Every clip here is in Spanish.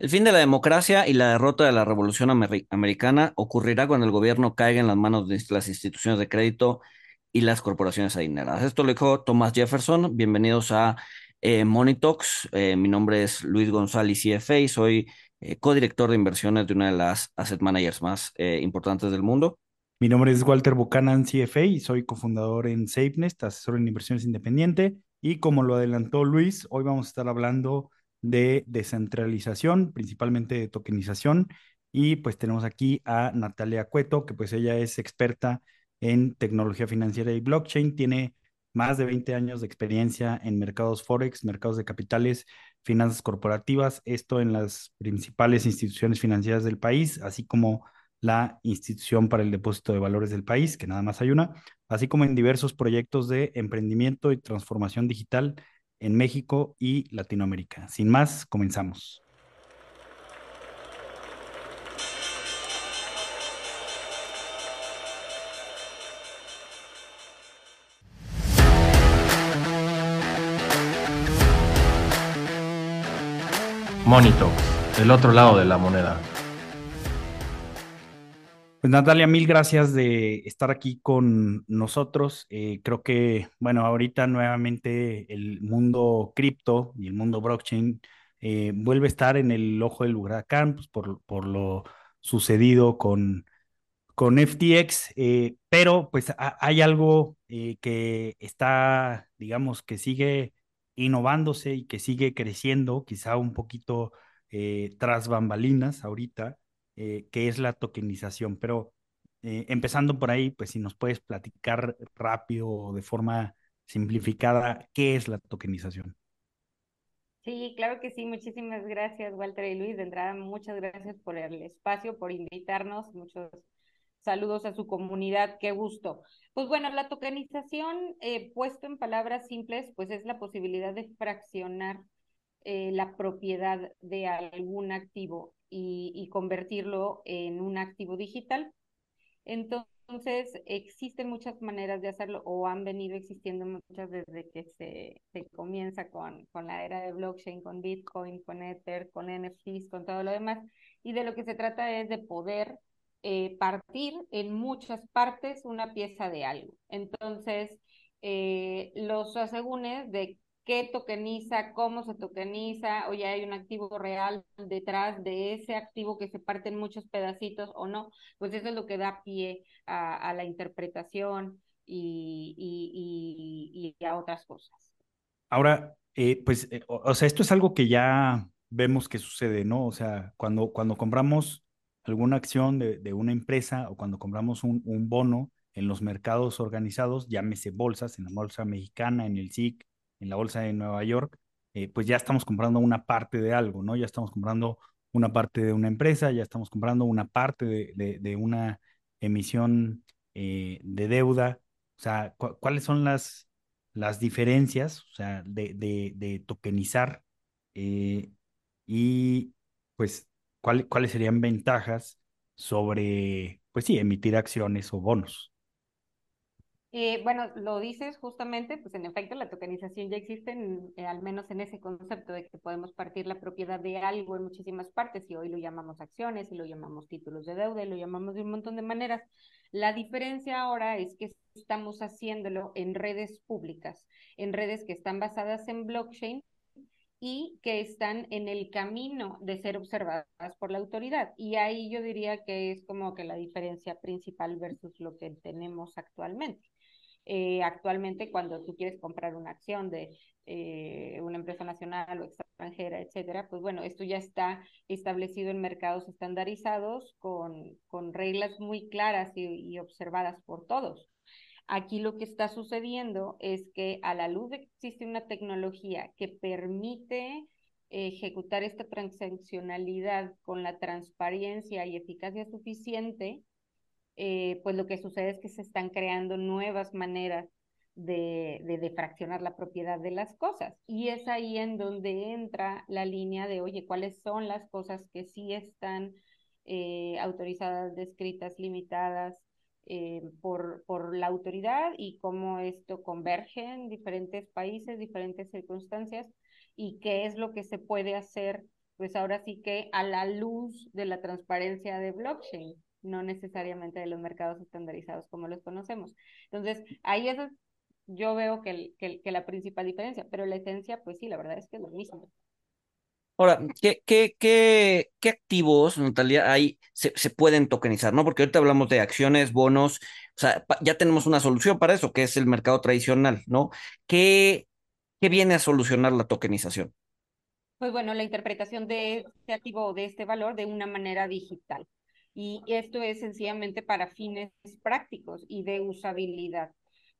El fin de la democracia y la derrota de la Revolución Americana ocurrirá cuando el gobierno caiga en las manos de las instituciones de crédito y las corporaciones adineradas. Esto lo dijo Thomas Jefferson. Bienvenidos a Money Talks. Mi nombre es Luis González, CFA, y soy codirector de inversiones de una de las asset managers más importantes del mundo. Mi nombre es Walter Buchanan, CFA, y soy cofundador en SafeNest, asesor en inversiones independiente. Y como lo adelantó Luis, hoy vamos a estar hablando de descentralización, principalmente de tokenización, y pues tenemos aquí a Natalia Cueto, que pues ella es experta en tecnología financiera y blockchain, tiene más de 20 años de experiencia en mercados forex, mercados de capitales, finanzas corporativas, esto en las principales instituciones financieras del país, así como la Institución para el Depósito de Valores del país, que nada más hay una, así como en diversos proyectos de emprendimiento y transformación digital en México y Latinoamérica. Sin más, comenzamos. Money Talks, el otro lado de la moneda. Pues Natalia, mil gracias de estar aquí con nosotros. Creo que, bueno, ahorita nuevamente el mundo cripto y el mundo blockchain vuelve a estar en el ojo del huracán pues por lo sucedido con FTX, pero pues hay algo que está, digamos, que sigue innovándose y que sigue creciendo, quizá un poquito tras bambalinas ahorita, que es la tokenización, pero empezando por ahí, pues si nos puedes platicar rápido o de forma simplificada, ¿qué es la tokenización? Sí, claro que sí, muchísimas gracias Walter y Luis, de entrada muchas gracias por el espacio, por invitarnos, muchos saludos a su comunidad, qué gusto. Pues bueno, la tokenización, puesto en palabras simples, pues es la posibilidad de fraccionar la propiedad de algún activo y convertirlo en un activo digital. Entonces, existen muchas maneras de hacerlo o han venido existiendo muchas desde que se comienza con la era de blockchain, con Bitcoin, con Ether, con NFTs, con todo lo demás. Y de lo que se trata es de poder partir en muchas partes una pieza de algo. Entonces, los asegúnes de qué tokeniza, cómo se tokeniza, o ya hay un activo real detrás de ese activo que se parte en muchos pedacitos o no, pues eso es lo que da pie a la interpretación y a otras cosas. Ahora, pues, o sea, esto es algo que ya vemos que sucede, ¿no? O sea, cuando compramos alguna acción de una empresa o cuando compramos un bono en los mercados organizados, llámese bolsas, en la Bolsa Mexicana, en el SIC, en la Bolsa de Nueva York, pues ya estamos comprando una parte de algo, ¿no? Ya estamos comprando una parte de una empresa, ya estamos comprando una parte de una emisión de deuda. O sea, ¿cuáles son las diferencias, o sea, de tokenizar? Y pues, ¿cuáles serían ventajas sobre, pues sí, emitir acciones o bonos? Bueno, lo dices justamente, pues en efecto la tokenización ya existe, al menos en ese concepto de que podemos partir la propiedad de algo en muchísimas partes, y hoy lo llamamos acciones, y lo llamamos títulos de deuda, y lo llamamos de un montón de maneras. La diferencia ahora es que estamos haciéndolo en redes públicas, en redes que están basadas en blockchain y que están en el camino de ser observadas por la autoridad. Y ahí yo diría que es como que la diferencia principal versus lo que tenemos actualmente. Actualmente cuando tú quieres comprar una acción de una empresa nacional o extranjera, etcétera, pues bueno, esto ya está establecido en mercados estandarizados con reglas muy claras y observadas por todos. Aquí lo que está sucediendo es que a la luz de que existe una tecnología que permite ejecutar esta transaccionalidad con la transparencia y eficacia suficiente, pues lo que sucede es que se están creando nuevas maneras de fraccionar la propiedad de las cosas. Y es ahí en donde entra la línea de, oye, ¿cuáles son las cosas que sí están autorizadas, descritas, limitadas por la autoridad? Y cómo esto converge en diferentes países, diferentes circunstancias, y qué es lo que se puede hacer pues ahora sí que a la luz de la transparencia de blockchain, no necesariamente de los mercados estandarizados como los conocemos. Entonces, ahí eso yo veo que la principal diferencia, pero la esencia, pues sí, la verdad es que es lo mismo. Ahora, ¿qué activos, Natalia, ahí se pueden tokenizar, ¿no? Porque ahorita hablamos de acciones, bonos, o sea, ya tenemos una solución para eso, que es el mercado tradicional, ¿no? ¿Qué viene a solucionar la tokenización? Pues bueno, la interpretación de este activo o de este valor de una manera digital. Y esto es sencillamente para fines prácticos y de usabilidad.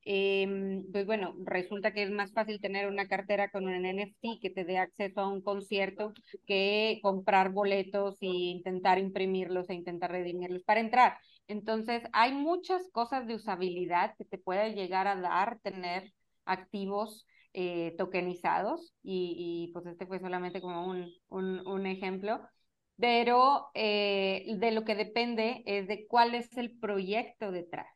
Pues bueno, resulta que es más fácil tener una cartera con un NFT que te dé acceso a un concierto que comprar boletos e intentar imprimirlos e intentar redimirlos para entrar. Entonces, hay muchas cosas de usabilidad que te puede llegar a dar tener activos tokenizados y pues este fue solamente como un ejemplo. Pero de lo que depende es de cuál es el proyecto detrás,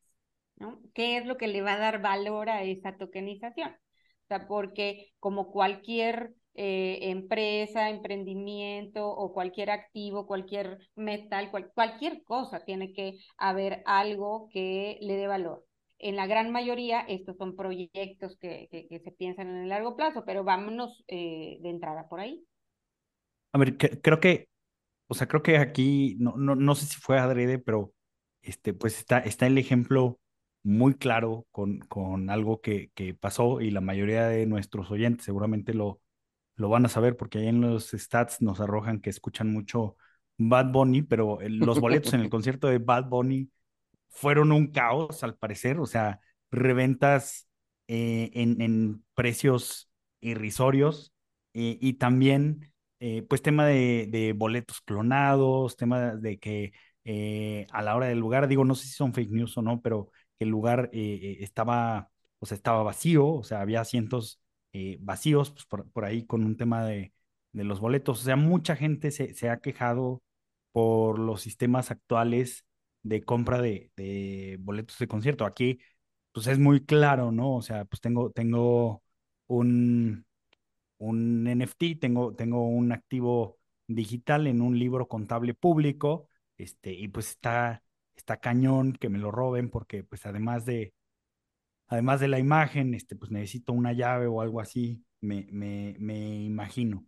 ¿no? ¿Qué es lo que le va a dar valor a esa tokenización? O sea, porque como cualquier empresa, emprendimiento o cualquier activo, cualquier metal, cualquier cosa, tiene que haber algo que le dé valor. En la gran mayoría, estos son proyectos que se piensan en el largo plazo, pero vámonos de entrada por ahí. A ver, creo que... O sea, creo que aquí, no sé si fue adrede, pero pues está el ejemplo muy claro con algo que pasó y la mayoría de nuestros oyentes seguramente lo van a saber porque ahí en los stats nos arrojan que escuchan mucho Bad Bunny, pero los boletos en el concierto de Bad Bunny fueron un caos al parecer, o sea, reventas en precios irrisorios y también... pues tema de boletos clonados, tema de que a la hora del lugar, digo, no sé si son fake news o no, pero el lugar estaba vacío, o sea, había asientos vacíos, pues por ahí con un tema de los boletos. O sea, mucha gente se ha quejado por los sistemas actuales de compra de boletos de concierto. Aquí, pues es muy claro, ¿no? O sea, pues tengo un NFT, tengo un activo digital en un libro contable público, y pues está cañón que me lo roben porque pues además de la imagen, pues necesito una llave o algo así, me imagino.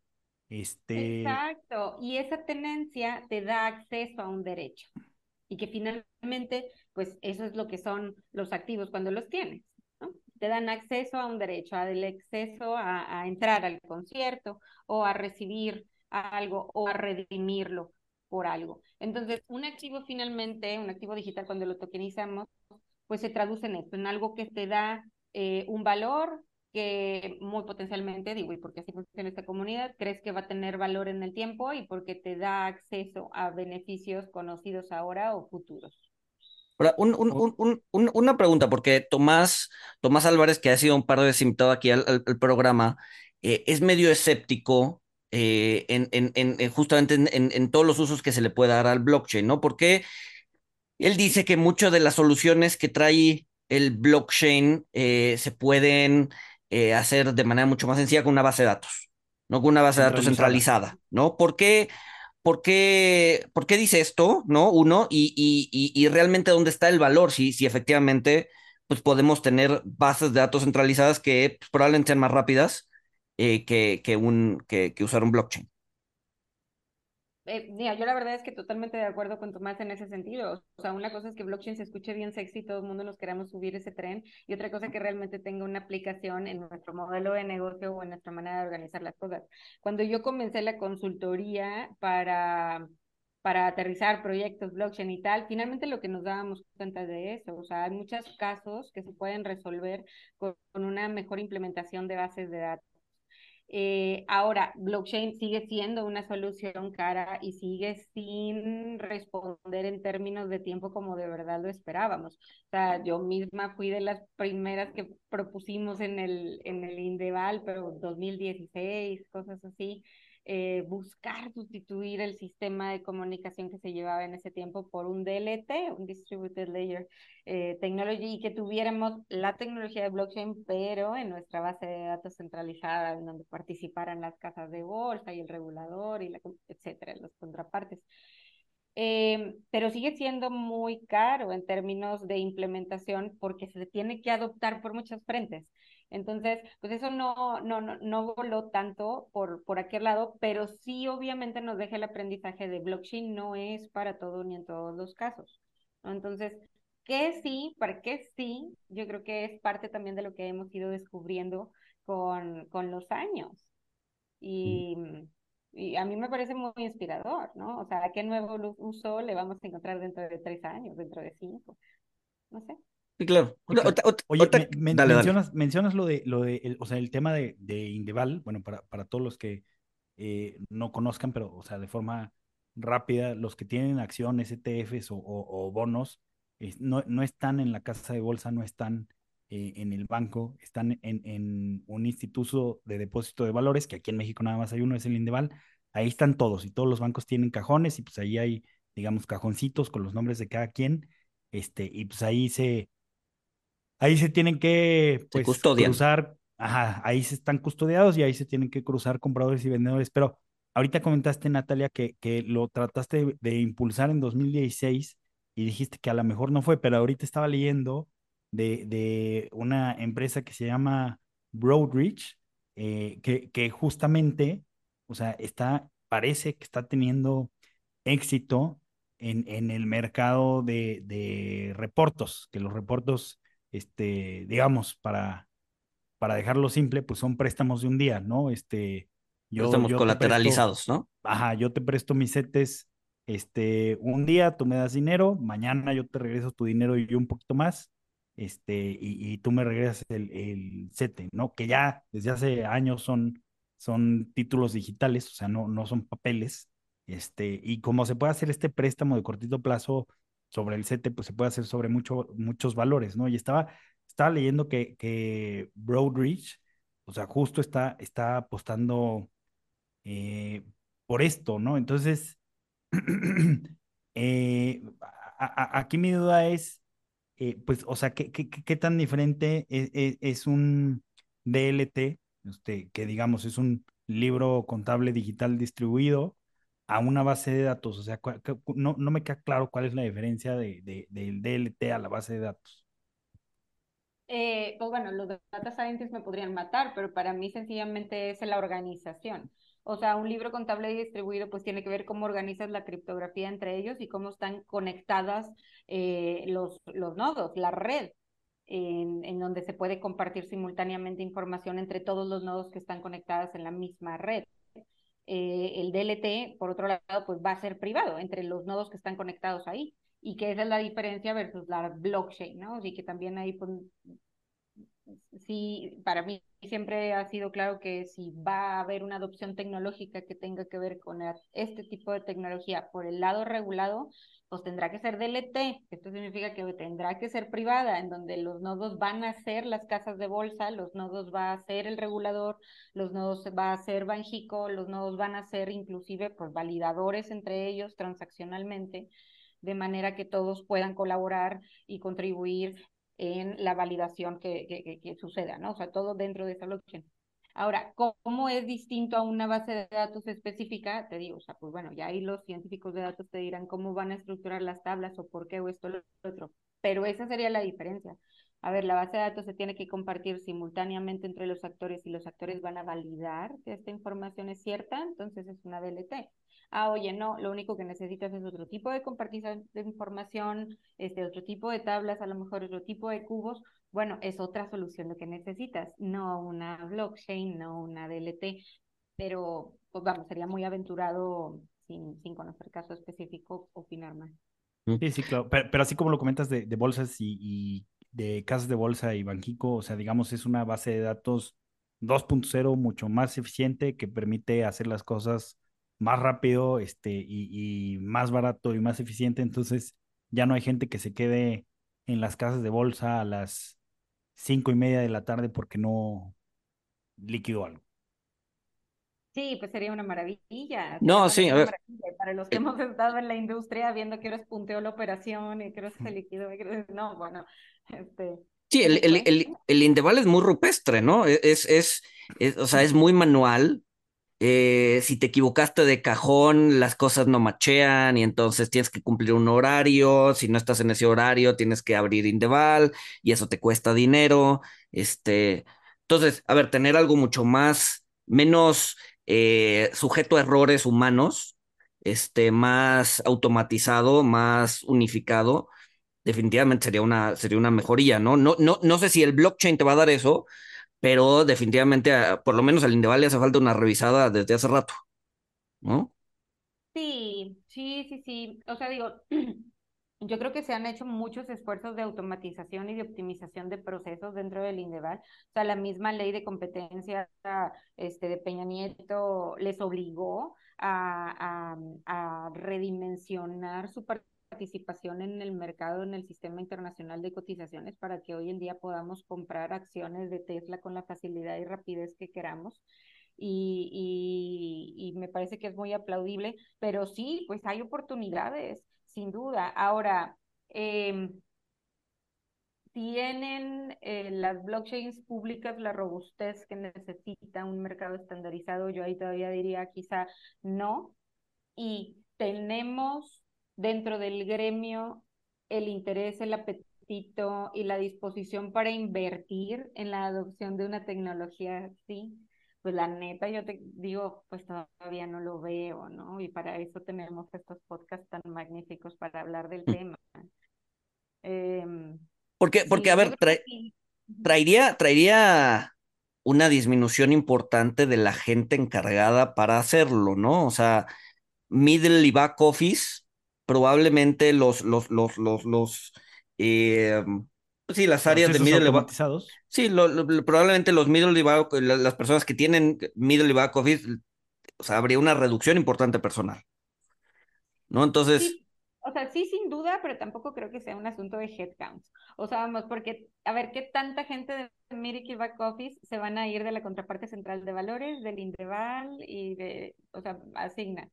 Exacto, y esa tenencia te da acceso a un derecho y que finalmente pues eso es lo que son los activos cuando los tienes. Te dan acceso a un derecho, al acceso a entrar al concierto o a recibir algo o a redimirlo por algo. Entonces, un activo finalmente, un activo digital cuando lo tokenizamos, pues se traduce en esto, en algo que te da un valor que muy potencialmente, digo, y porque así funciona esta comunidad, crees que va a tener valor en el tiempo y porque te da acceso a beneficios conocidos ahora o futuros. Ahora, una pregunta, porque Tomás Álvarez, que ha sido un par de veces invitado aquí al programa, es medio escéptico justamente en todos los usos que se le puede dar al blockchain, ¿no? Porque él dice que muchas de las soluciones que trae el blockchain se pueden hacer de manera mucho más sencilla con una base de datos, ¿no? Con una base de datos centralizada, ¿no? ¿Por qué dice esto, ¿no? Uno, y realmente dónde está el valor, si efectivamente pues podemos tener bases de datos centralizadas que pues, probablemente sean más rápidas que usar un blockchain. Mira, yo la verdad es que totalmente de acuerdo con Tomás en ese sentido. O sea, una cosa es que blockchain se escuche bien sexy, todo el mundo nos queramos subir ese tren, y otra cosa que realmente tenga una aplicación en nuestro modelo de negocio o en nuestra manera de organizar las cosas. Cuando yo comencé la consultoría para aterrizar proyectos blockchain y tal, finalmente lo que nos dábamos cuenta de eso, o sea, hay muchos casos que se pueden resolver con una mejor implementación de bases de datos. Ahora, blockchain sigue siendo una solución cara y sigue sin responder en términos de tiempo como de verdad lo esperábamos. O sea, yo misma fui de las primeras que propusimos en el Indeval, pero 2016, cosas así. buscar sustituir el sistema de comunicación que se llevaba en ese tiempo por un DLT, un Distributed Ledger Technology, y que tuviéramos la tecnología de blockchain, pero en nuestra base de datos centralizada, en donde participaran las casas de bolsa y el regulador, y etcétera, las contrapartes. Pero sigue siendo muy caro en términos de implementación porque se tiene que adoptar por muchos frentes. Entonces, pues eso no voló tanto por aquel lado, pero sí obviamente nos deja el aprendizaje de blockchain no es para todo ni en todos los casos, ¿no? Entonces, ¿qué sí? ¿Para qué sí? Yo creo que es parte también de lo que hemos ido descubriendo con los años. Y a mí me parece muy inspirador, ¿no? O sea, ¿qué nuevo uso le vamos a encontrar dentro de 3 años, dentro de 5? No sé. Sí, claro. Oye, mencionas el tema de Indeval, bueno, para todos los que no conozcan, pero, o sea, de forma rápida, los que tienen acciones, ETFs o bonos, no están en la casa de bolsa, no están en el banco, están en un instituto de depósito de valores, que aquí en México nada más hay uno, es el Indeval. Ahí están todos, y todos los bancos tienen cajones, y pues ahí hay, digamos, cajoncitos con los nombres de cada quien, y pues ahí se tienen que, pues, cruzar, ahí se están custodiados y ahí se tienen que cruzar compradores y vendedores. Pero ahorita comentaste, Natalia, que lo trataste de impulsar en 2016 y dijiste que a lo mejor no fue, pero ahorita estaba leyendo de una empresa que se llama Broadridge, que justamente, o sea, parece que está teniendo éxito en el mercado de reportos, que los reportos, digamos, para dejarlo simple, pues son préstamos de un día, ¿no? Préstamos colateralizados, ¿no? Yo te presto mis CETES, un día, tú me das dinero, mañana yo te regreso tu dinero y yo un poquito más, y tú me regresas el CETE, ¿no? Que ya desde hace años son títulos digitales, o sea, no son papeles, y como se puede hacer este préstamo de cortito plazo sobre el CETE, pues se puede hacer sobre muchos valores, ¿no? Y estaba leyendo que Broadridge, o sea, justo está apostando por esto, ¿no? Entonces, aquí mi duda es, pues, o sea, ¿qué tan diferente es un DLT, que digamos es un libro contable digital distribuido, a una base de datos? O sea, no me queda claro cuál es la diferencia del DLT a la base de datos. Pues bueno, los data scientists me podrían matar, pero para mí sencillamente es la organización. O sea, un libro contable y distribuido pues tiene que ver cómo organizas la criptografía entre ellos y cómo están conectadas los nodos, la red, en donde se puede compartir simultáneamente información entre todos los nodos que están conectadas en la misma red. El DLT, por otro lado, pues va a ser privado entre los nodos que están conectados ahí, y que esa es la diferencia versus la blockchain, ¿no? Así que también ahí, pues, sí, para mí siempre ha sido claro que si va a haber una adopción tecnológica que tenga que ver con este tipo de tecnología por el lado regulado, pues tendrá que ser DLT. Esto significa que tendrá que ser privada, en donde los nodos van a ser las casas de bolsa, los nodos va a ser el regulador, los nodos va a ser Banxico, los nodos van a ser inclusive, pues, validadores entre ellos transaccionalmente, de manera que todos puedan colaborar y contribuir en la validación que suceda, ¿no? O sea, todo dentro de esa blockchain. Ahora, ¿cómo es distinto a una base de datos específica? Te digo, o sea, pues bueno, ya ahí los científicos de datos te dirán cómo van a estructurar las tablas o por qué o esto o lo otro, pero esa sería la diferencia. A ver, la base de datos se tiene que compartir simultáneamente entre los actores y los actores van a validar que esta información es cierta, entonces es una DLT. Oye, no, lo único que necesitas es otro tipo de compartición de información, otro tipo de tablas, a lo mejor otro tipo de cubos. Bueno, es otra solución lo que necesitas, no una blockchain, no una DLT, pero, pues vamos, sería muy aventurado, sin conocer caso específico, opinar más. Sí, claro, pero así como lo comentas de bolsas y de casas de bolsa y Banxico, o sea, digamos, es una base de datos 2.0 mucho más eficiente, que permite hacer las cosas más rápido, y más barato y más eficiente. Entonces ya no hay gente que se quede en las casas de bolsa a las 5:30 de la tarde porque no liquidó algo. Sí, pues sería una maravilla. No, sí, a ver. Para los que hemos estado en la industria viendo que eres punteo la operación y que eres líquido, no, bueno. Sí, el Indeval es muy rupestre, ¿no? O sea, es muy manual. Si te equivocaste de cajón, las cosas no machean y entonces tienes que cumplir un horario. Si no estás en ese horario, tienes que abrir Indeval y eso te cuesta dinero. Entonces, a ver, tener algo mucho más, menos... sujeto a errores humanos, más automatizado, más unificado, definitivamente sería una mejoría, ¿no? No sé si el blockchain te va a dar eso, pero definitivamente, por lo menos al Indeval le hace falta una revisada desde hace rato, ¿no? Sí. O sea, digo, yo creo que se han hecho muchos esfuerzos de automatización y de optimización de procesos dentro del Indeval. O sea, la misma ley de competencia de Peña Nieto les obligó a redimensionar su participación en el mercado, en el sistema internacional de cotizaciones, para que hoy en día podamos comprar acciones de Tesla con la facilidad y rapidez que queramos. Y me parece que es muy aplaudible, pero sí, pues hay oportunidades. Sin duda. Ahora, ¿tienen las blockchains públicas la robustez que necesita un mercado estandarizado? Yo ahí todavía diría quizá no. Y tenemos dentro del gremio el interés, el apetito y la disposición para invertir en la adopción de una tecnología así. Pues la neta, yo te digo, pues todavía no lo veo, ¿no? Y para eso tenemos estos podcasts tan magníficos para hablar del tema. Porque sí, a ver, traería una disminución importante de la gente encargada para hacerlo, ¿no? O sea, middle y back office, probablemente sí, las áreas de middle automatizados. Sí, probablemente los middle back, las personas que tienen middle back office, o sea, habría una reducción importante personal, ¿no? Entonces... Sí, o sea, sí, sin duda, pero tampoco creo que sea un asunto de headcounts. O sea, vamos, porque a ver qué tanta gente de middle back office se van a ir de la contraparte central de valores, del Indeval y de, o sea, Asigna.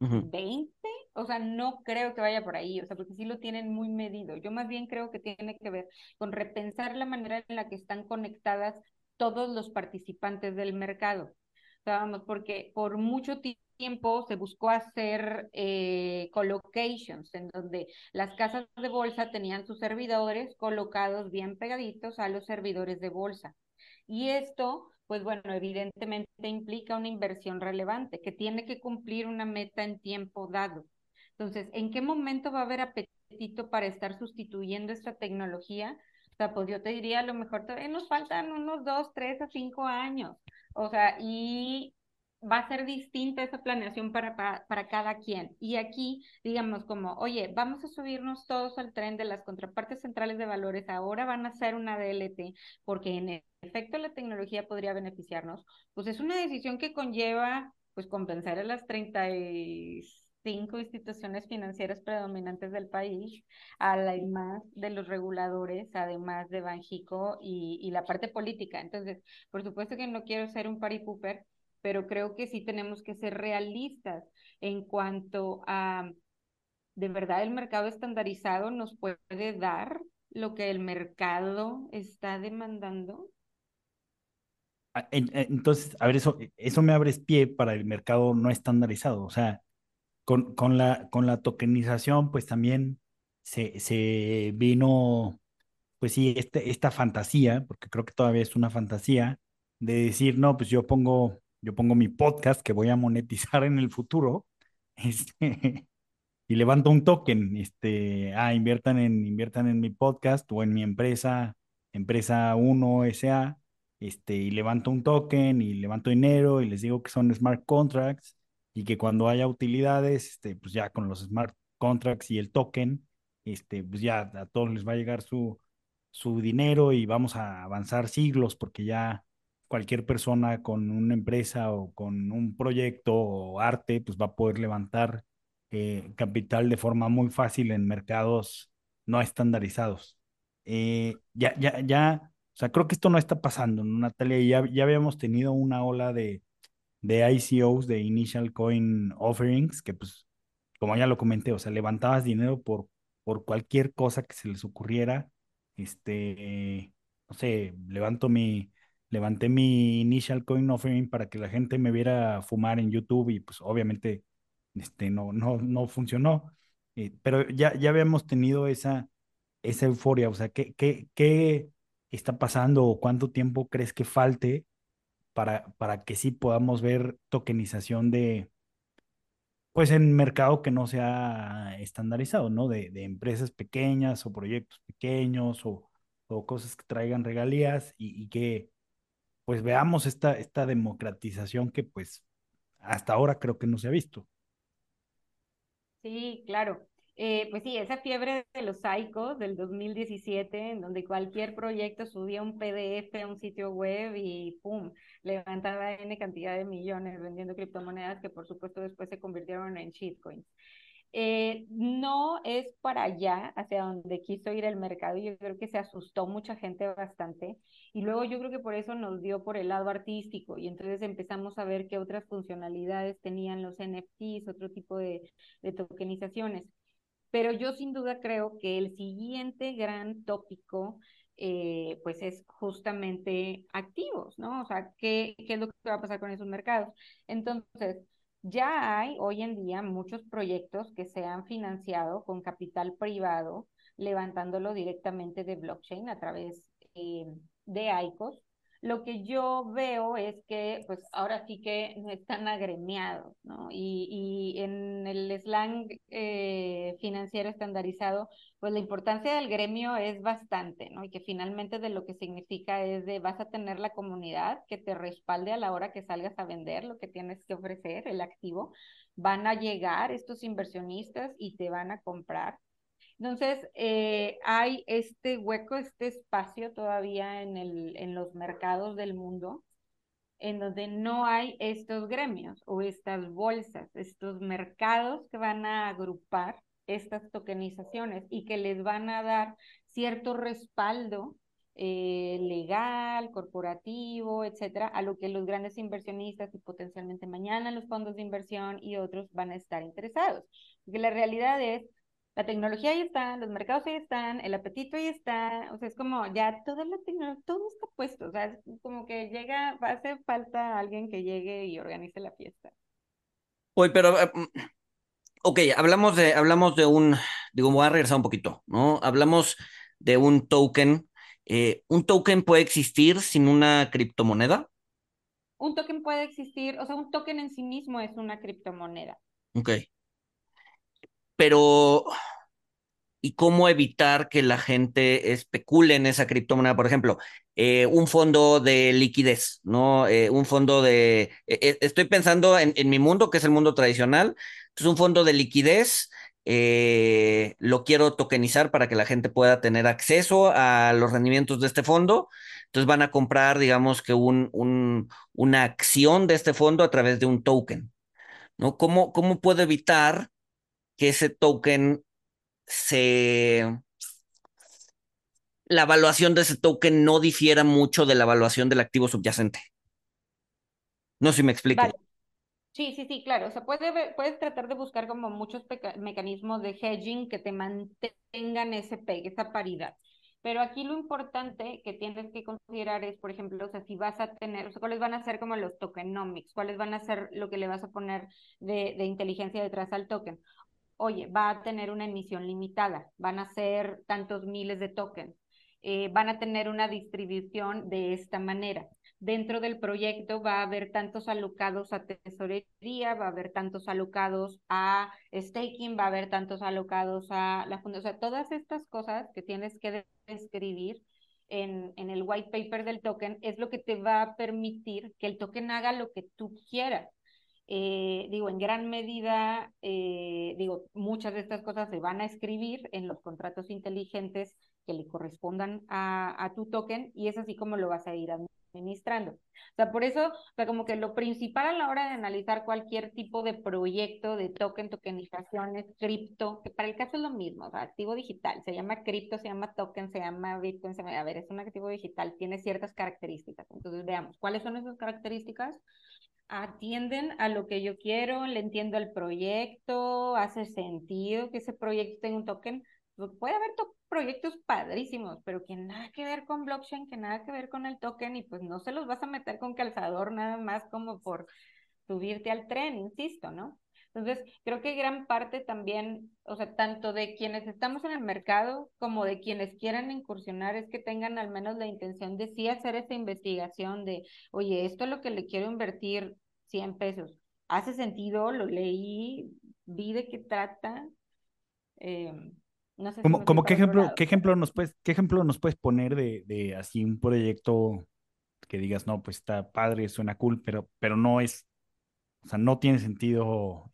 Uh-huh. ¿20? O sea, no creo que vaya por ahí, o sea, porque sí lo tienen muy medido. Yo más bien creo que tiene que ver con repensar la manera en la que están conectadas todos los participantes del mercado. O sea, vamos, porque por mucho tiempo se buscó hacer collocations, en donde las casas de bolsa tenían sus servidores colocados bien pegaditos a los servidores de bolsa. Y esto... pues bueno, evidentemente implica una inversión relevante, que tiene que cumplir una meta en tiempo dado. Entonces, ¿en qué momento va a haber apetito para estar sustituyendo esta tecnología? O sea, pues yo te diría, a lo mejor nos faltan unos 2, 3 a 5 años. O sea, y va a ser distinta esa planeación para cada quien. Y aquí, digamos como, oye, vamos a subirnos todos al tren de las contrapartes centrales de valores, ahora van a ser una DLT, porque en efecto la tecnología podría beneficiarnos. Pues es una decisión que conlleva, pues, compensar a las 35 instituciones financieras predominantes del país, además de los reguladores, además de Banxico y la parte política. Entonces, por supuesto que no quiero ser un party pooper, pero creo que sí tenemos que ser realistas en cuanto a, de verdad, el mercado estandarizado nos puede dar lo que el mercado está demandando. Entonces, a ver, eso me abre pie para el mercado no estandarizado. O sea, con la tokenización, pues también se vino, pues sí, esta fantasía, porque creo que todavía es una fantasía, de decir, no, pues yo pongo mi podcast que voy a monetizar en el futuro y levanto un token. Inviertan en mi podcast o en mi empresa 1 S.A. Y levanto un token y levanto dinero y les digo que son smart contracts y que cuando haya utilidades, pues ya con los smart contracts y el token, pues ya a todos les va a llegar su dinero y vamos a avanzar siglos porque ya... cualquier persona con una empresa o con un proyecto o arte, pues va a poder levantar capital de forma muy fácil en mercados no estandarizados. O sea, creo que esto no está pasando, ¿no, Natalia? Ya habíamos tenido una ola de ICOs, de Initial Coin Offerings, que pues, como ya lo comenté, o sea, levantabas dinero por cualquier cosa que se les ocurriera. No sé, levanté mi Initial Coin Offering para que la gente me viera fumar en YouTube y pues obviamente no funcionó. Pero ya habíamos tenido esa euforia, o sea, ¿qué está pasando o cuánto tiempo crees que falte para que sí podamos ver tokenización de, pues en mercado que no sea estandarizado, ¿no? De empresas pequeñas o proyectos pequeños o cosas que traigan regalías y que pues veamos esta democratización que pues hasta ahora creo que no se ha visto. Sí, claro. Pues sí, esa fiebre de los ICOs del 2017, en donde cualquier proyecto subía un PDF a un sitio web y ¡pum! Levantaba N cantidad de millones vendiendo criptomonedas que por supuesto después se convirtieron en shitcoins. No es para allá hacia donde quiso ir el mercado, y yo creo que se asustó mucha gente bastante, y luego yo creo que por eso nos dio por el lado artístico, y entonces empezamos a ver qué otras funcionalidades tenían los NFTs, otro tipo de tokenizaciones. Pero yo sin duda creo que el siguiente gran tópico pues es justamente activos, ¿no? O sea, ¿qué es lo que va a pasar con esos mercados? Entonces, ya hay hoy en día muchos proyectos que se han financiado con capital privado, levantándolo directamente de blockchain a través de ICOs. Lo que yo veo es que, pues, ahora sí que no están agremiados, ¿no? Y en el slang financiero estandarizado, pues la importancia del gremio es bastante, ¿no? Y que finalmente de lo que significa es de vas a tener la comunidad que te respalde a la hora que salgas a vender lo que tienes que ofrecer, el activo. Van a llegar estos inversionistas y te van a comprar. Entonces, hay este hueco, este espacio todavía en los mercados del mundo, en donde no hay estos gremios o estas bolsas, estos mercados que van a agrupar estas tokenizaciones y que les van a dar cierto respaldo legal, corporativo, etcétera, a lo que los grandes inversionistas y potencialmente mañana los fondos de inversión y otros van a estar interesados. Porque la realidad es, la tecnología ahí está, los mercados ahí están, el apetito ahí está, o sea, es como ya toda la tecnología, todo está puesto, o sea, es como que llega, hace falta alguien que llegue y organice la fiesta. Oye, pero, ok, hablamos de un, digo, voy a regresar un poquito, ¿no? Hablamos de un token. ¿Un token puede existir sin una criptomoneda? Un token puede existir, o sea, un token en sí mismo es una criptomoneda. Ok. Pero, ¿y cómo evitar que la gente especule en esa criptomoneda? Por ejemplo, un fondo de liquidez, ¿no? Un fondo de... estoy pensando en mi mundo, que es el mundo tradicional. Entonces, un fondo de liquidez lo quiero tokenizar para que la gente pueda tener acceso a los rendimientos de este fondo. Entonces, van a comprar, digamos, que una acción de este fondo a través de un token, ¿no? ¿Cómo puedo evitar que ese token la evaluación de ese token no difiera mucho de la evaluación del activo subyacente? No sé si me explico. Vale. Sí, claro. O sea, puedes tratar de buscar como muchos mecanismos de hedging que te mantengan ese peg, esa paridad. Pero aquí lo importante que tienes que considerar es, por ejemplo, o sea, si vas a tener, o sea, cuáles van a ser como los tokenomics, cuáles van a ser lo que le vas a poner de inteligencia detrás al token. Oye, va a tener una emisión limitada, van a ser tantos miles de tokens, van a tener una distribución de esta manera. Dentro del proyecto va a haber tantos alocados a tesorería, va a haber tantos alocados a staking, va a haber tantos alocados a la fundación. O sea, todas estas cosas que tienes que describir en el white paper del token es lo que te va a permitir que el token haga lo que tú quieras. Digo, en gran medida, digo, muchas de estas cosas se van a escribir en los contratos inteligentes que le correspondan a tu token, y es así como lo vas a ir administrando. O sea, por eso, o sea, como que lo principal a la hora de analizar cualquier tipo de proyecto de token, tokenizaciones, cripto, que para el caso es lo mismo, o sea, activo digital, se llama cripto, se llama token, se llama Bitcoin, a ver, es un activo digital, tiene ciertas características. Entonces, veamos, ¿cuáles son esas características? atienden a lo que yo quiero, le entiendo el proyecto, hace sentido que ese proyecto tenga un token. Puede haber proyectos padrísimos, pero que nada que ver con blockchain, que nada que ver con el token, y pues no se los vas a meter con calzador nada más como por subirte al tren, insisto, ¿no? Entonces, creo que gran parte también, o sea, tanto de quienes estamos en el mercado como de quienes quieran incursionar, es que tengan al menos la intención de sí hacer esa investigación de, oye, esto es lo que le quiero invertir, 100 pesos. ¿Hace sentido? Lo leí, vi de qué trata. No sé si ¿Qué ejemplo nos puedes poner de así un proyecto que digas, no, pues está padre, suena cool, pero no es... O sea, no tiene sentido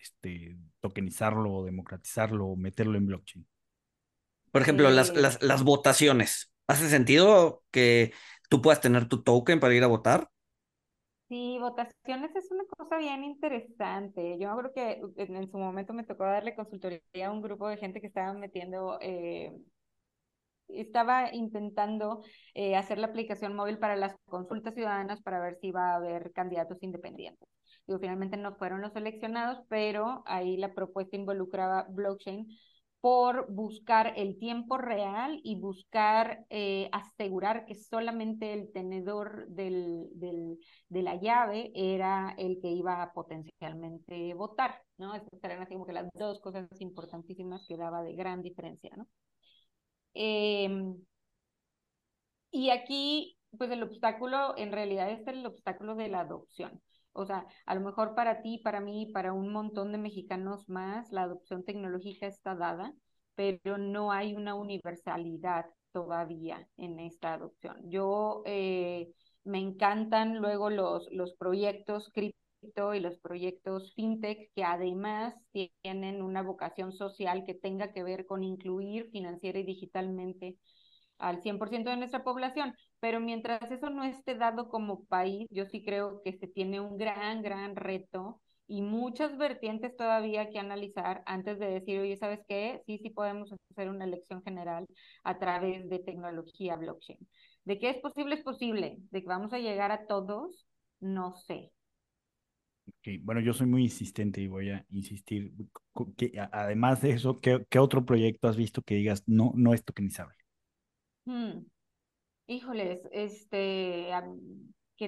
tokenizarlo, democratizarlo, meterlo en blockchain. Por ejemplo, las votaciones. ¿Hace sentido que tú puedas tener tu token para ir a votar? Sí, votaciones es una cosa bien interesante. Yo creo que en su momento me tocó darle consultoría a un grupo de gente que estaba metiendo... estaba intentando hacer la aplicación móvil para las consultas ciudadanas para ver si iba a haber candidatos independientes. Digo, finalmente no fueron los seleccionados, pero ahí la propuesta involucraba blockchain por buscar el tiempo real y buscar asegurar que solamente el tenedor de la llave era el que iba a potencialmente votar, ¿no? Estas eran así como que las dos cosas importantísimas que daba de gran diferencia, ¿no? Y aquí, pues el obstáculo, en realidad es el obstáculo de la adopción. O sea, a lo mejor para ti, para mí, para un montón de mexicanos más, la adopción tecnológica está dada, pero no hay una universalidad todavía en esta adopción. Yo me encantan luego los proyectos cripto y los proyectos fintech que además tienen una vocación social que tenga que ver con incluir financiera y digitalmente al 100% de nuestra población, pero mientras eso no esté dado como país, yo sí creo que se tiene un gran reto y muchas vertientes todavía que analizar antes de decir, oye, ¿sabes qué? Sí podemos hacer una elección general a través de tecnología blockchain. ¿De qué es posible? ¿De que vamos a llegar a todos? No sé. Okay. Bueno, yo soy muy insistente y voy a insistir. Que, además de eso, ¿qué otro proyecto has visto que digas, no es tokenizable? Híjoles, ¿qué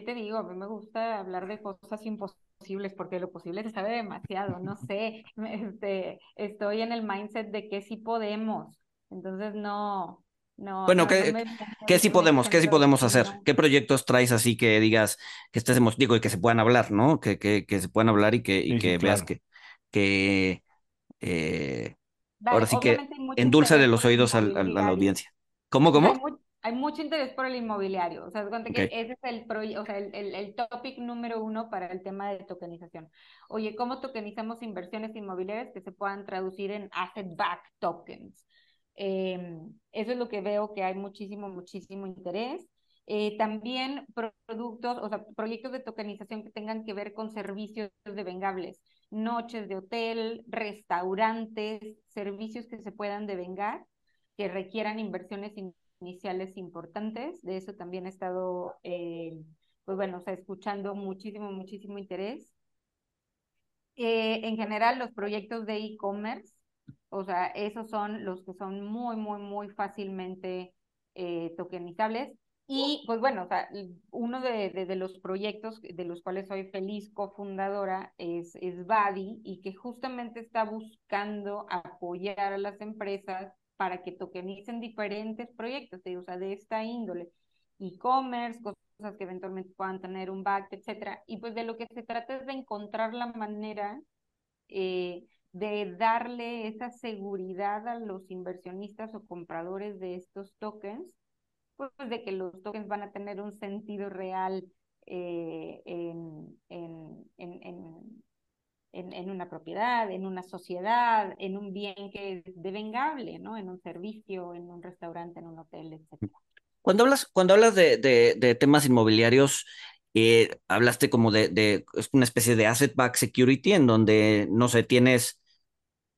te digo? A mí me gusta hablar de cosas imposibles porque lo posible se sabe demasiado, no sé, estoy en el mindset de que sí podemos, entonces no. Bueno, ¿qué sí podemos hacer? ¿Qué proyectos traes así que digas que estés y que se puedan hablar, ¿no? Que se puedan hablar y que claro. Veas que vale, ahora sí que endulce de los oídos a la audiencia. ¿Cómo? Hay mucho interés por el inmobiliario, o sea, okay. Ese es el topic número uno para el tema de tokenización. Oye, ¿cómo tokenizamos inversiones inmobiliarias que se puedan traducir en asset-backed tokens? Eso es lo que veo que hay muchísimo interés. También productos, o sea, proyectos de tokenización que tengan que ver con servicios devengables, noches de hotel, restaurantes, servicios que se puedan devengar, que requieran inversiones iniciales importantes. De eso también he estado, escuchando muchísimo interés. En general, los proyectos de e-commerce, o sea, esos son los que son muy fácilmente tokenizables. Y, pues bueno, o sea, uno de los proyectos de los cuales soy feliz cofundadora es Vadi, y que justamente está buscando apoyar a las empresas para que tokenicen diferentes proyectos, o sea, de esta índole, e-commerce, cosas que eventualmente puedan tener un back, etcétera. Y pues de lo que se trata es de encontrar la manera de darle esa seguridad a los inversionistas o compradores de estos tokens, pues de que los tokens van a tener un sentido real en una propiedad, en una sociedad, en un bien que es devengable, ¿no? En un servicio, en un restaurante, en un hotel, etc. Cuando hablas de temas inmobiliarios, hablaste como de una especie de asset-backed security en donde, no sé, tienes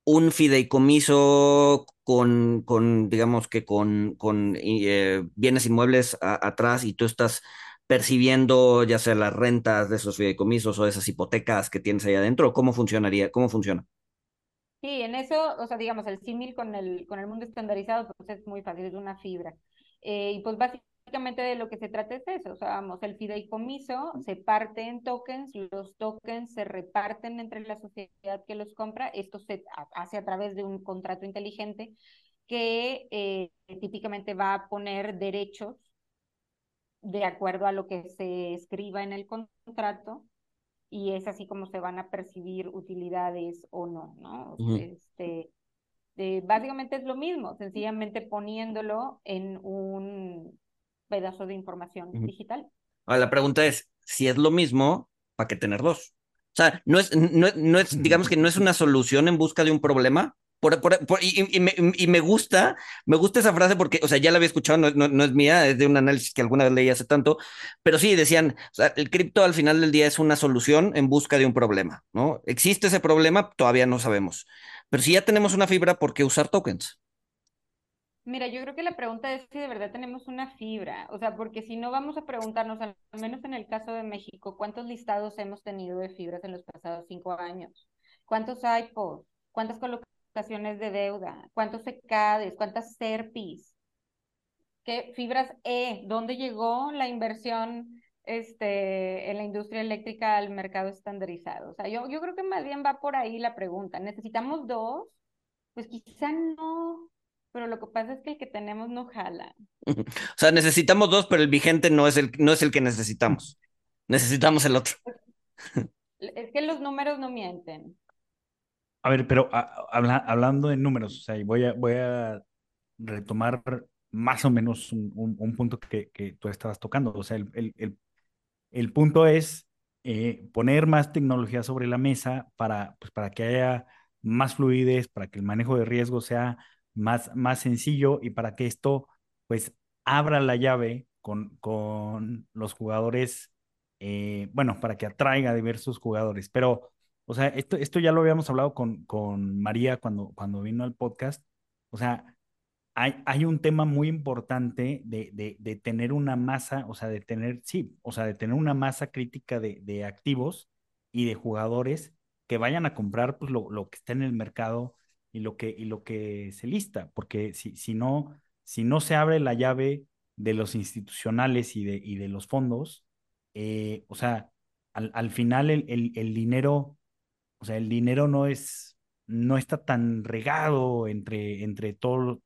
un fideicomiso con digamos que con bienes inmuebles atrás y tú estás percibiendo ya sea las rentas de esos fideicomisos o de esas hipotecas que tienes ahí adentro? ¿Cómo funcionaría? ¿Cómo funciona? Sí, en eso, o sea, digamos, el símil con el mundo estandarizado pues es muy fácil, es una fibra. Y pues básicamente de lo que se trata es eso, o sea, vamos, el fideicomiso se parte en tokens, los tokens se reparten entre la sociedad que los compra, esto se hace a través de un contrato inteligente que típicamente va a poner derechos de acuerdo a lo que se escriba en el contrato, y es así como se van a percibir utilidades o no, ¿no? Uh-huh. Básicamente es lo mismo, sencillamente poniéndolo en un pedazo de información uh-huh. digital. Ahora, la pregunta es, si es lo mismo, ¿para qué tener dos? O sea, no es, digamos que no es una solución en busca de un problema. Me gusta esa frase porque, o sea, ya la había escuchado, no es mía, es de un análisis que alguna vez leí hace tanto, pero sí, decían, o sea, el cripto al final del día es una solución en busca de un problema, ¿no? ¿Existe ese problema? Todavía no sabemos. Pero si ya tenemos una fibra, ¿por qué usar tokens? Mira, yo creo que la pregunta es si de verdad tenemos una fibra, o sea, porque si no vamos a preguntarnos, al menos en el caso de México, ¿cuántos listados hemos tenido de fibras en los pasados 5 años? ¿Cuántos IPOs? ¿Cuántas colocaciones de deuda? ¿Cuántos CECADES? ¿Cuántas SERPIs? ¿Qué fibras E? ¿Dónde llegó la inversión en la industria eléctrica al mercado estandarizado? O sea, yo creo que más bien va por ahí la pregunta. ¿Necesitamos dos? Pues quizá no, pero lo que pasa es que el que tenemos no jala. O sea, necesitamos dos, pero el vigente no es el que necesitamos. Necesitamos el otro. Es que los números no mienten. A ver, pero hablando de números, o sea, y voy a retomar más o menos un punto que tú estabas tocando. O sea, el punto es poner más tecnología sobre la mesa para que haya más fluidez, para que el manejo de riesgo sea más sencillo y para que esto pues abra la llave con los jugadores, bueno, para que atraiga a diversos jugadores, pero... O sea, esto ya lo habíamos hablado con María cuando vino al podcast. O sea, hay un tema muy importante de tener una masa, o sea, de tener una masa crítica de activos y de jugadores que vayan a comprar pues, lo que está en el mercado y lo que se lista. Porque si no se abre la llave de los institucionales y de los fondos, o sea, al final el dinero... O sea, el dinero no está tan regado entre todo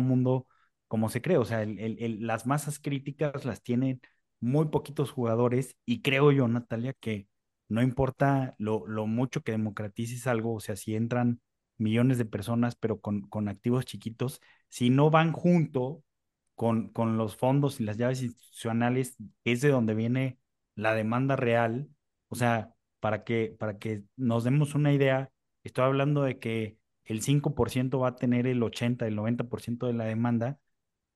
mundo como se cree. O sea, las masas críticas las tienen muy poquitos jugadores y creo yo, Natalia, que no importa lo mucho que democratices algo, o sea, si entran millones de personas, pero con activos chiquitos, si no van junto con los fondos y las llaves institucionales, es de donde viene la demanda real. O sea... Para que nos demos una idea, estoy hablando de que el 5% va a tener el 80%, el 90% de la demanda,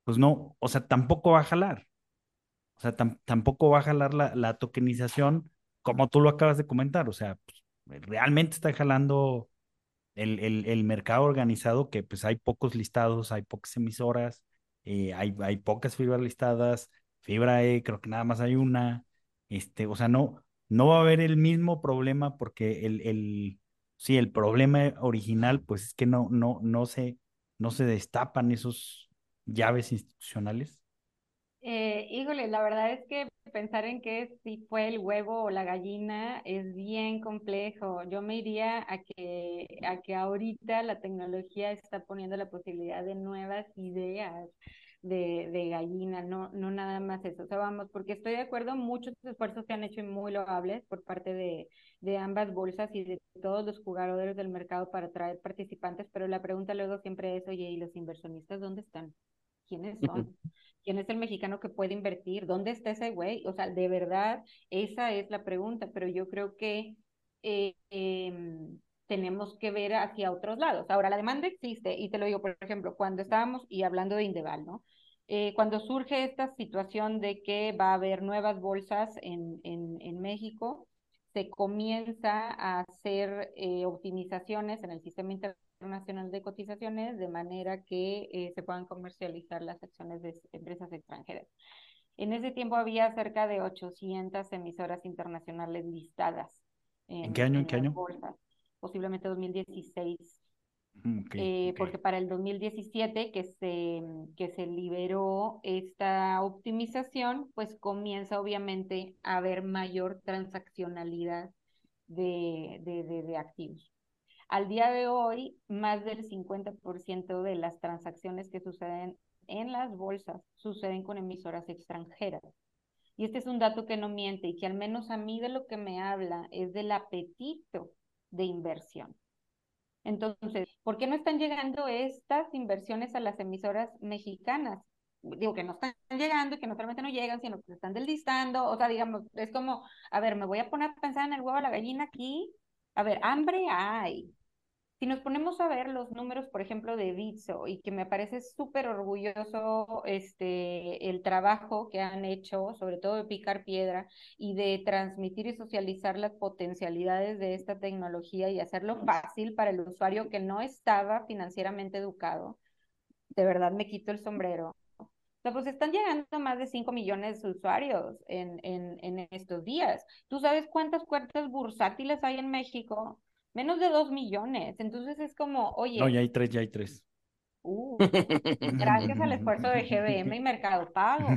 pues no, o sea, tampoco va a jalar. O sea, tampoco va a jalar la tokenización, como tú lo acabas de comentar. O sea, pues, realmente está jalando el mercado organizado, que pues hay pocos listados, hay pocas emisoras, hay pocas fibras listadas, fibra E, creo que nada más hay una. O sea, no va a haber el mismo problema porque el problema original pues es que no se destapan esos llaves institucionales. Híjole, la verdad es que pensar en que si fue el huevo o la gallina es bien complejo. Yo me iría a que ahorita la tecnología está poniendo la posibilidad de nuevas ideas. De gallina, no nada más eso. O sea, vamos, porque estoy de acuerdo, muchos esfuerzos se han hecho muy loables por parte de ambas bolsas y de todos los jugadores del mercado para atraer participantes, pero la pregunta luego siempre es, oye, ¿y los inversionistas dónde están? ¿Quiénes son? ¿Quién es el mexicano que puede invertir? ¿Dónde está ese güey? O sea, de verdad, esa es la pregunta, pero yo creo que tenemos que ver hacia otros lados. Ahora, la demanda existe, y te lo digo, por ejemplo, cuando estábamos, y hablando de Indeval, ¿no? Cuando surge esta situación de que va a haber nuevas bolsas en México, se comienza a hacer optimizaciones en el sistema internacional de cotizaciones, de manera que se puedan comercializar las acciones de empresas extranjeras. En ese tiempo había cerca de 800 emisoras internacionales listadas. ¿En qué año? Bolsas, posiblemente 2016. Okay. Porque para el 2017 que se liberó esta optimización, pues comienza obviamente a haber mayor transaccionalidad de activos. Al día de hoy, más del 50% de las transacciones que suceden en las bolsas suceden con emisoras extranjeras. Y este es un dato que no miente y que al menos a mí de lo que me habla es del apetito de inversión. Entonces, ¿por qué no están llegando estas inversiones a las emisoras mexicanas? Digo que no están llegando y que no solamente no llegan, sino que se están deslistando. O sea, digamos, es como, a ver, me voy a poner a pensar en el huevo a la gallina aquí. A ver, hambre hay. Si nos ponemos a ver los números, por ejemplo, de Bitso, y que me parece súper orgulloso el trabajo que han hecho, sobre todo de picar piedra, y de transmitir y socializar las potencialidades de esta tecnología y hacerlo fácil para el usuario que no estaba financieramente educado. De verdad me quito el sombrero. Pues están llegando más de 5 millones de usuarios en estos días. ¿Tú sabes cuántas cuentas bursátiles hay en México? Menos de 2 millones. Entonces es como, oye... No, ya hay tres. Gracias al esfuerzo de GBM y Mercado Pago.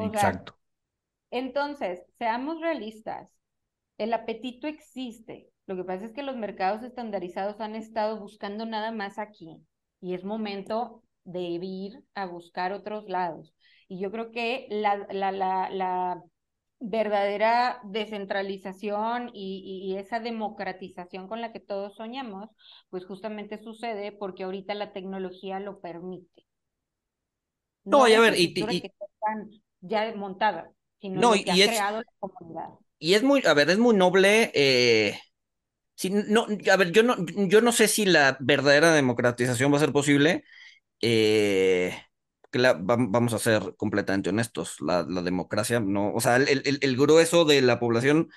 Exacto. Sea, entonces, seamos realistas. El apetito existe. Lo que pasa es que los mercados estandarizados han estado buscando nada más aquí. Y es momento de ir a buscar otros lados. Y yo creo que la verdadera descentralización y esa democratización con la que todos soñamos, pues justamente sucede porque ahorita la tecnología lo permite. No, y a ver, que están ya montadas, sino no, que ha creado la comunidad. Y es muy noble. Si no, a ver, yo no sé si la verdadera democratización va a ser posible. Vamos a ser completamente honestos, la democracia no, o sea, el grueso de la población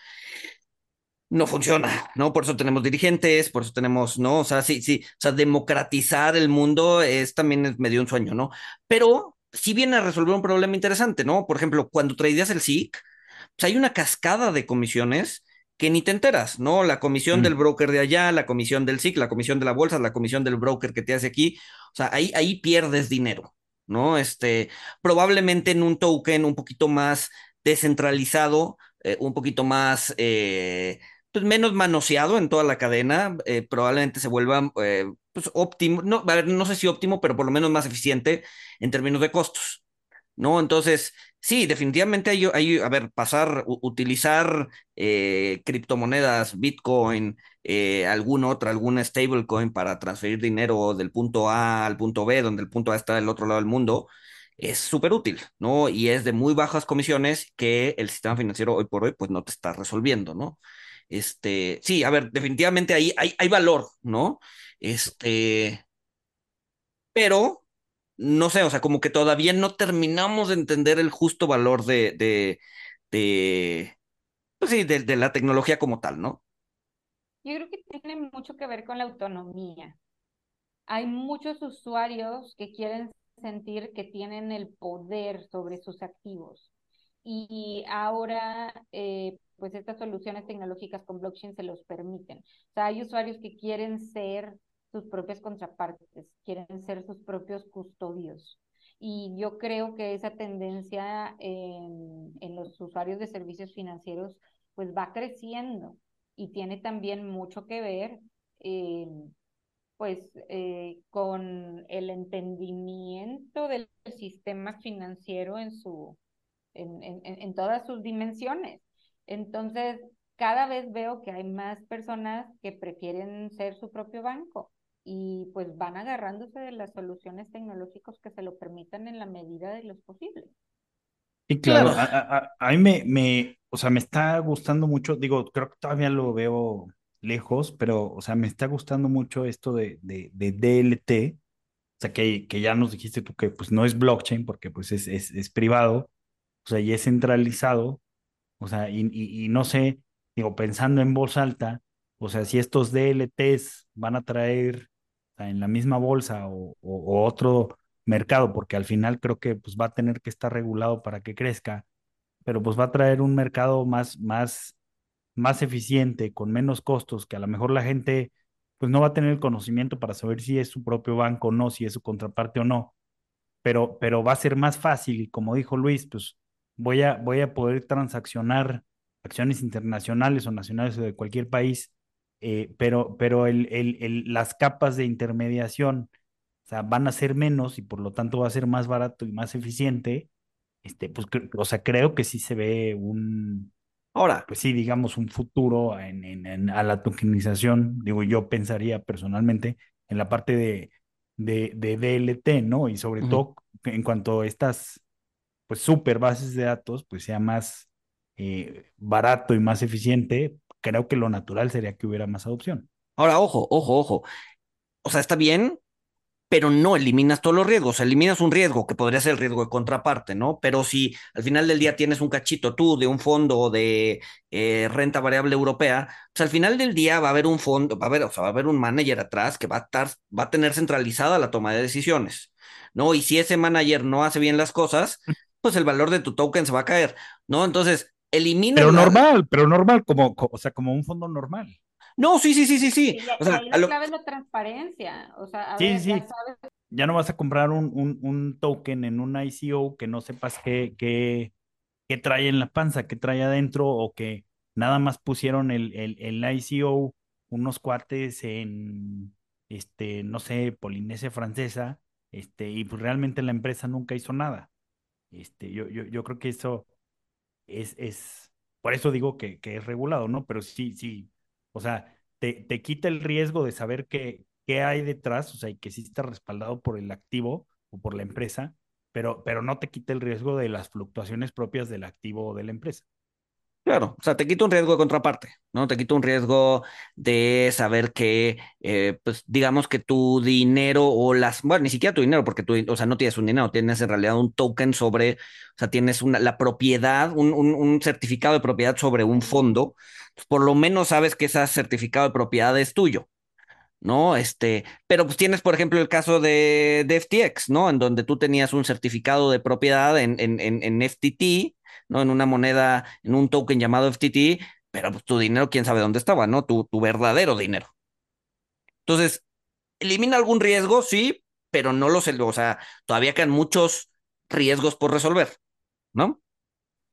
no funciona, ¿no? Por eso tenemos dirigentes, por eso tenemos, ¿no? O sea, sí, o sea, democratizar el mundo es también medio un sueño, ¿no? Pero sí viene a resolver un problema interesante, ¿no? Por ejemplo, cuando tradeas el SIC, pues hay una cascada de comisiones que ni te enteras, ¿no? La comisión del broker de allá, la comisión del SIC, la comisión de la bolsa, la comisión del broker que te hace aquí. O sea, ahí pierdes dinero, ¿no? Probablemente en un token un poquito más descentralizado, un poquito más, pues menos manoseado en toda la cadena, probablemente se vuelva pues óptimo, no, a ver, no sé si óptimo, pero por lo menos más eficiente en términos de costos, ¿no? Entonces... Sí, definitivamente hay a ver, utilizar criptomonedas, Bitcoin, alguna stablecoin para transferir dinero del punto A al punto B, donde el punto A está del otro lado del mundo, es súper útil, ¿no? Y es de muy bajas comisiones que el sistema financiero hoy por hoy pues no te está resolviendo, ¿no? Sí, a ver, definitivamente ahí hay valor, ¿no? Pero... No sé, o sea, como que todavía no terminamos de entender el justo valor pues sí, de la tecnología como tal, ¿no? Yo creo que tiene mucho que ver con la autonomía. Hay muchos usuarios que quieren sentir que tienen el poder sobre sus activos. Y ahora, pues estas soluciones tecnológicas con blockchain se los permiten. O sea, hay usuarios que quieren ser sus propias contrapartes, quieren ser sus propios custodios. Y yo creo que esa tendencia en los usuarios de servicios financieros pues va creciendo y tiene también mucho que ver con el entendimiento del sistema financiero en todas sus dimensiones. Entonces, cada vez veo que hay más personas que prefieren ser su propio banco. Y pues van agarrándose de las soluciones tecnológicas que se lo permitan en la medida de lo posible. Y claro, a mí o sea, me está gustando mucho, digo, creo que todavía lo veo lejos, pero, o sea, me está gustando mucho esto de DLT, o sea, que ya nos dijiste tú que pues no es blockchain porque pues es privado, o sea, y es centralizado, o sea, y no sé, digo, pensando en voz alta, o sea, si estos DLTs van a traer en la misma bolsa o otro mercado, porque al final creo que pues, va a tener que estar regulado para que crezca, pero pues va a traer un mercado más eficiente, con menos costos, que a lo mejor la gente pues, no va a tener el conocimiento para saber si es su propio banco o no, si es su contraparte o no, pero va a ser más fácil y como dijo Luis, pues voy a poder transaccionar acciones internacionales o nacionales o de cualquier país, pero las capas de intermediación, o sea, van a ser menos y por lo tanto va a ser más barato y más eficiente. Pues, o sea, creo que sí se ve ahora, pues sí, digamos, un futuro a la tokenización. Digo, yo pensaría personalmente en la parte de DLT, ¿no? Y sobre todo en cuanto a estas, pues, super bases de datos, pues sea más barato y más eficiente, creo que lo natural sería que hubiera más adopción. Ahora, ojo. O sea, está bien, pero no eliminas todos los riesgos. Eliminas un riesgo que podría ser el riesgo de contraparte, ¿no? Pero si al final del día tienes un cachito tú de un fondo de renta variable europea, pues al final del día va a haber un fondo, va a haber un manager atrás que va a tener centralizada la toma de decisiones, ¿no? Y si ese manager no hace bien las cosas, pues el valor de tu token se va a caer, ¿no? Entonces, elimina... Pero normal, como un fondo normal. No, sí. O sea, la clave es la transparencia. O sea, a ver. Ya sabes... ya no vas a comprar un token en una ICO que no sepas qué trae en la panza, qué trae adentro, o que nada más pusieron el ICO unos cuates en, no sé, Polinesia Francesa, y pues realmente la empresa nunca hizo nada. Yo creo que eso es... Por eso digo que es regulado, ¿no? Pero sí... O sea, te quita el riesgo de saber qué hay detrás, o sea, y que sí está respaldado por el activo o por la empresa, pero no te quita el riesgo de las fluctuaciones propias del activo o de la empresa. Claro, o sea, te quita un riesgo de contraparte, ¿no? Te quita un riesgo de saber que, pues, digamos que tu dinero o las... Bueno, ni siquiera tu dinero, porque tú, o sea, no tienes un dinero, tienes en realidad un token sobre... O sea, tienes la propiedad, un certificado de propiedad sobre un fondo. Pues por lo menos sabes que ese certificado de propiedad es tuyo, ¿no? Pero pues tienes, por ejemplo, el caso de FTX, ¿no? En donde tú tenías un certificado de propiedad en FTT, ¿no? En una moneda, en un token llamado FTT, pero pues tu dinero, quién sabe dónde estaba, ¿no? Tu verdadero dinero. Entonces, elimina algún riesgo, sí, pero no los... O sea, todavía quedan muchos riesgos por resolver, ¿no?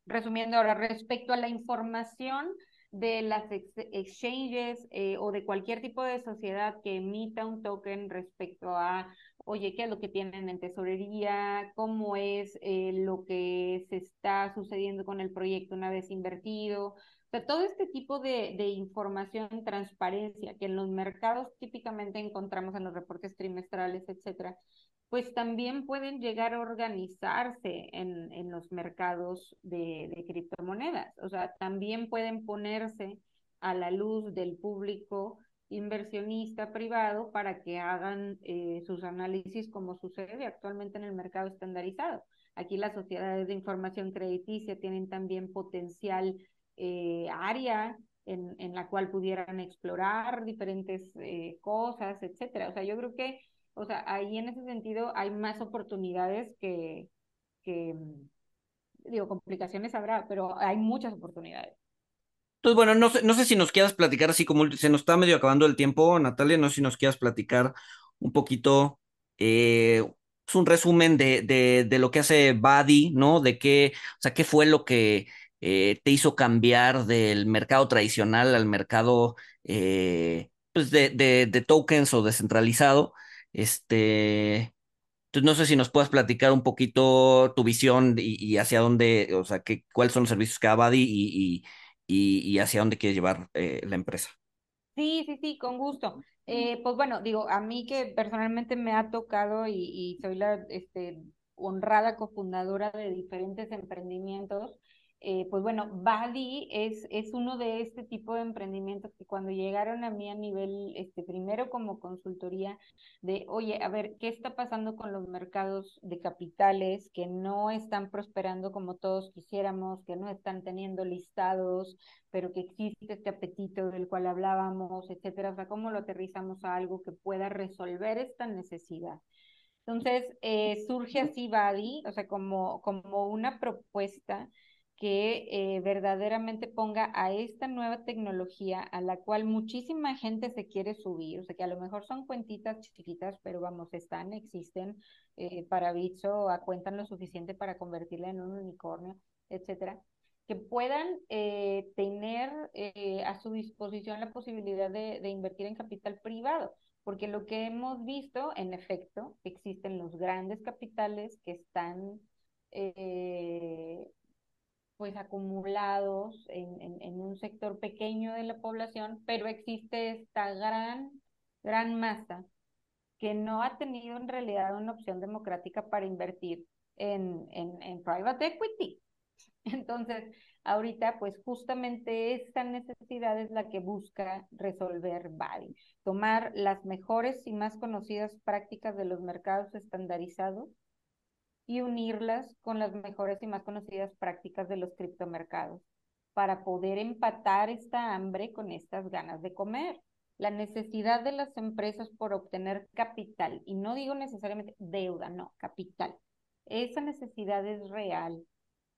Resumiendo ahora, respecto a la información de las exchanges o de cualquier tipo de sociedad que emita un token respecto a, oye, qué es lo que tienen en tesorería, cómo es lo que se está sucediendo con el proyecto una vez invertido. O sea, todo este tipo de información, transparencia, que en los mercados típicamente encontramos en los reportes trimestrales, etcétera, pues también pueden llegar a organizarse en los mercados de criptomonedas. O sea, también pueden ponerse a la luz del público inversionista privado para que hagan sus análisis como sucede actualmente en el mercado estandarizado. Aquí las sociedades de información crediticia tienen también potencial área en la cual pudieran explorar diferentes cosas, etcétera. O sea, yo creo que ahí en ese sentido hay más oportunidades que digo, complicaciones habrá, pero hay muchas oportunidades. Entonces, bueno, no sé si nos quieras platicar, así como se nos está medio acabando el tiempo, Natalia, no sé si nos quieras platicar un poquito, es un resumen de lo que hace Vadi, ¿no? De qué, o sea, qué fue lo que te hizo cambiar del mercado tradicional al mercado pues de tokens o descentralizado. Entonces no sé si nos puedas platicar un poquito tu visión y hacia dónde, o sea, cuáles son los servicios que da Vadi y hacia dónde quiere llevar la empresa. Sí, con gusto. Pues bueno, digo, a mí que personalmente me ha tocado y soy la honrada cofundadora de diferentes emprendimientos, pues bueno, Vadi es uno de este tipo de emprendimientos que cuando llegaron a mí a nivel, primero como consultoría de, oye, a ver, ¿qué está pasando con los mercados de capitales que no están prosperando como todos quisiéramos, que no están teniendo listados, pero que existe este apetito del cual hablábamos, etcétera? O sea, ¿cómo lo aterrizamos a algo que pueda resolver esta necesidad? Entonces, surge así Vadi, o sea, como una propuesta que verdaderamente ponga a esta nueva tecnología a la cual muchísima gente se quiere subir, o sea, que a lo mejor son cuentitas chiquitas, pero vamos, están, existen, para Bitso acuentan lo suficiente para convertirla en un unicornio, etcétera, que puedan tener a su disposición la posibilidad de invertir en capital privado, porque lo que hemos visto, en efecto, existen los grandes capitales que están pues acumulados en un sector pequeño de la población, pero existe esta gran masa que no ha tenido en realidad una opción democrática para invertir en private equity. Entonces, ahorita, pues justamente esta necesidad es la que busca resolver Vadi. Tomar las mejores y más conocidas prácticas de los mercados estandarizados y unirlas con las mejores y más conocidas prácticas de los criptomercados para poder empatar esta hambre con estas ganas de comer. La necesidad de las empresas por obtener capital, y no digo necesariamente deuda, no, capital. Esa necesidad es real,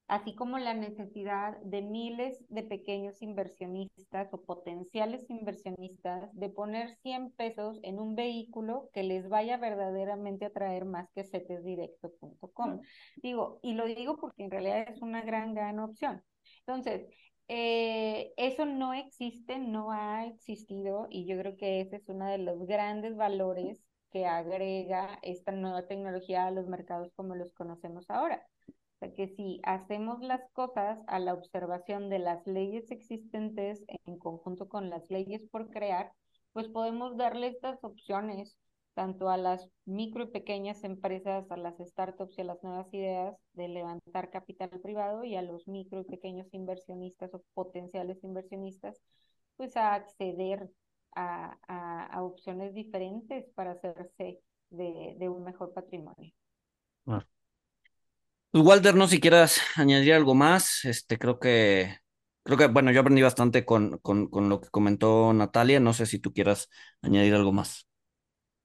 así como la necesidad de miles de pequeños inversionistas o potenciales inversionistas de poner 100 pesos en un vehículo que les vaya verdaderamente a traer más que CetesDirecto.com. Digo, y lo digo porque en realidad es una gran opción. Entonces, eso no existe, no ha existido, y yo creo que ese es uno de los grandes valores que agrega esta nueva tecnología a los mercados como los conocemos ahora. O sea, que si hacemos las cosas a la observación de las leyes existentes en conjunto con las leyes por crear, pues podemos darle estas opciones tanto a las micro y pequeñas empresas, a las startups y a las nuevas ideas de levantar capital privado, y a los micro y pequeños inversionistas o potenciales inversionistas, pues a acceder a opciones diferentes para hacerse de un mejor patrimonio. Ah. Pues Walter, no sé si quieras añadir algo más. Creo que bueno, yo aprendí bastante con lo que comentó Natalia. No sé si tú quieras añadir algo más.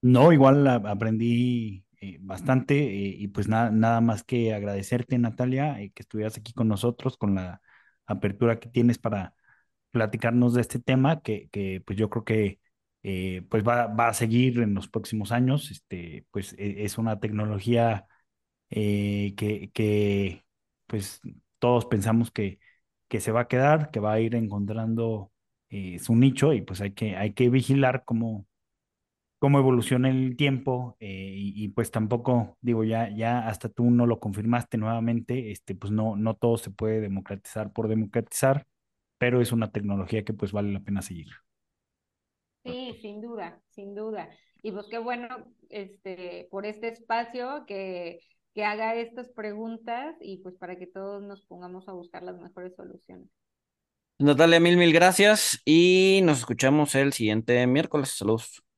No, igual aprendí bastante, y pues nada más que agradecerte, Natalia, que estuvieras aquí con nosotros, con la apertura que tienes para platicarnos de este tema, que pues yo creo que pues va a seguir en los próximos años. Pues es una tecnología que pues todos pensamos que se va a quedar, que va a ir encontrando su nicho, y pues hay que vigilar cómo evoluciona el tiempo, y pues tampoco, digo, ya hasta tú no lo confirmaste nuevamente, pues no todo se puede democratizar por democratizar, pero es una tecnología que pues vale la pena seguir. Sí, sin duda, y pues qué bueno por este espacio que haga estas preguntas, y pues para que todos nos pongamos a buscar las mejores soluciones. Natalia, mil gracias, y nos escuchamos el siguiente miércoles. Saludos.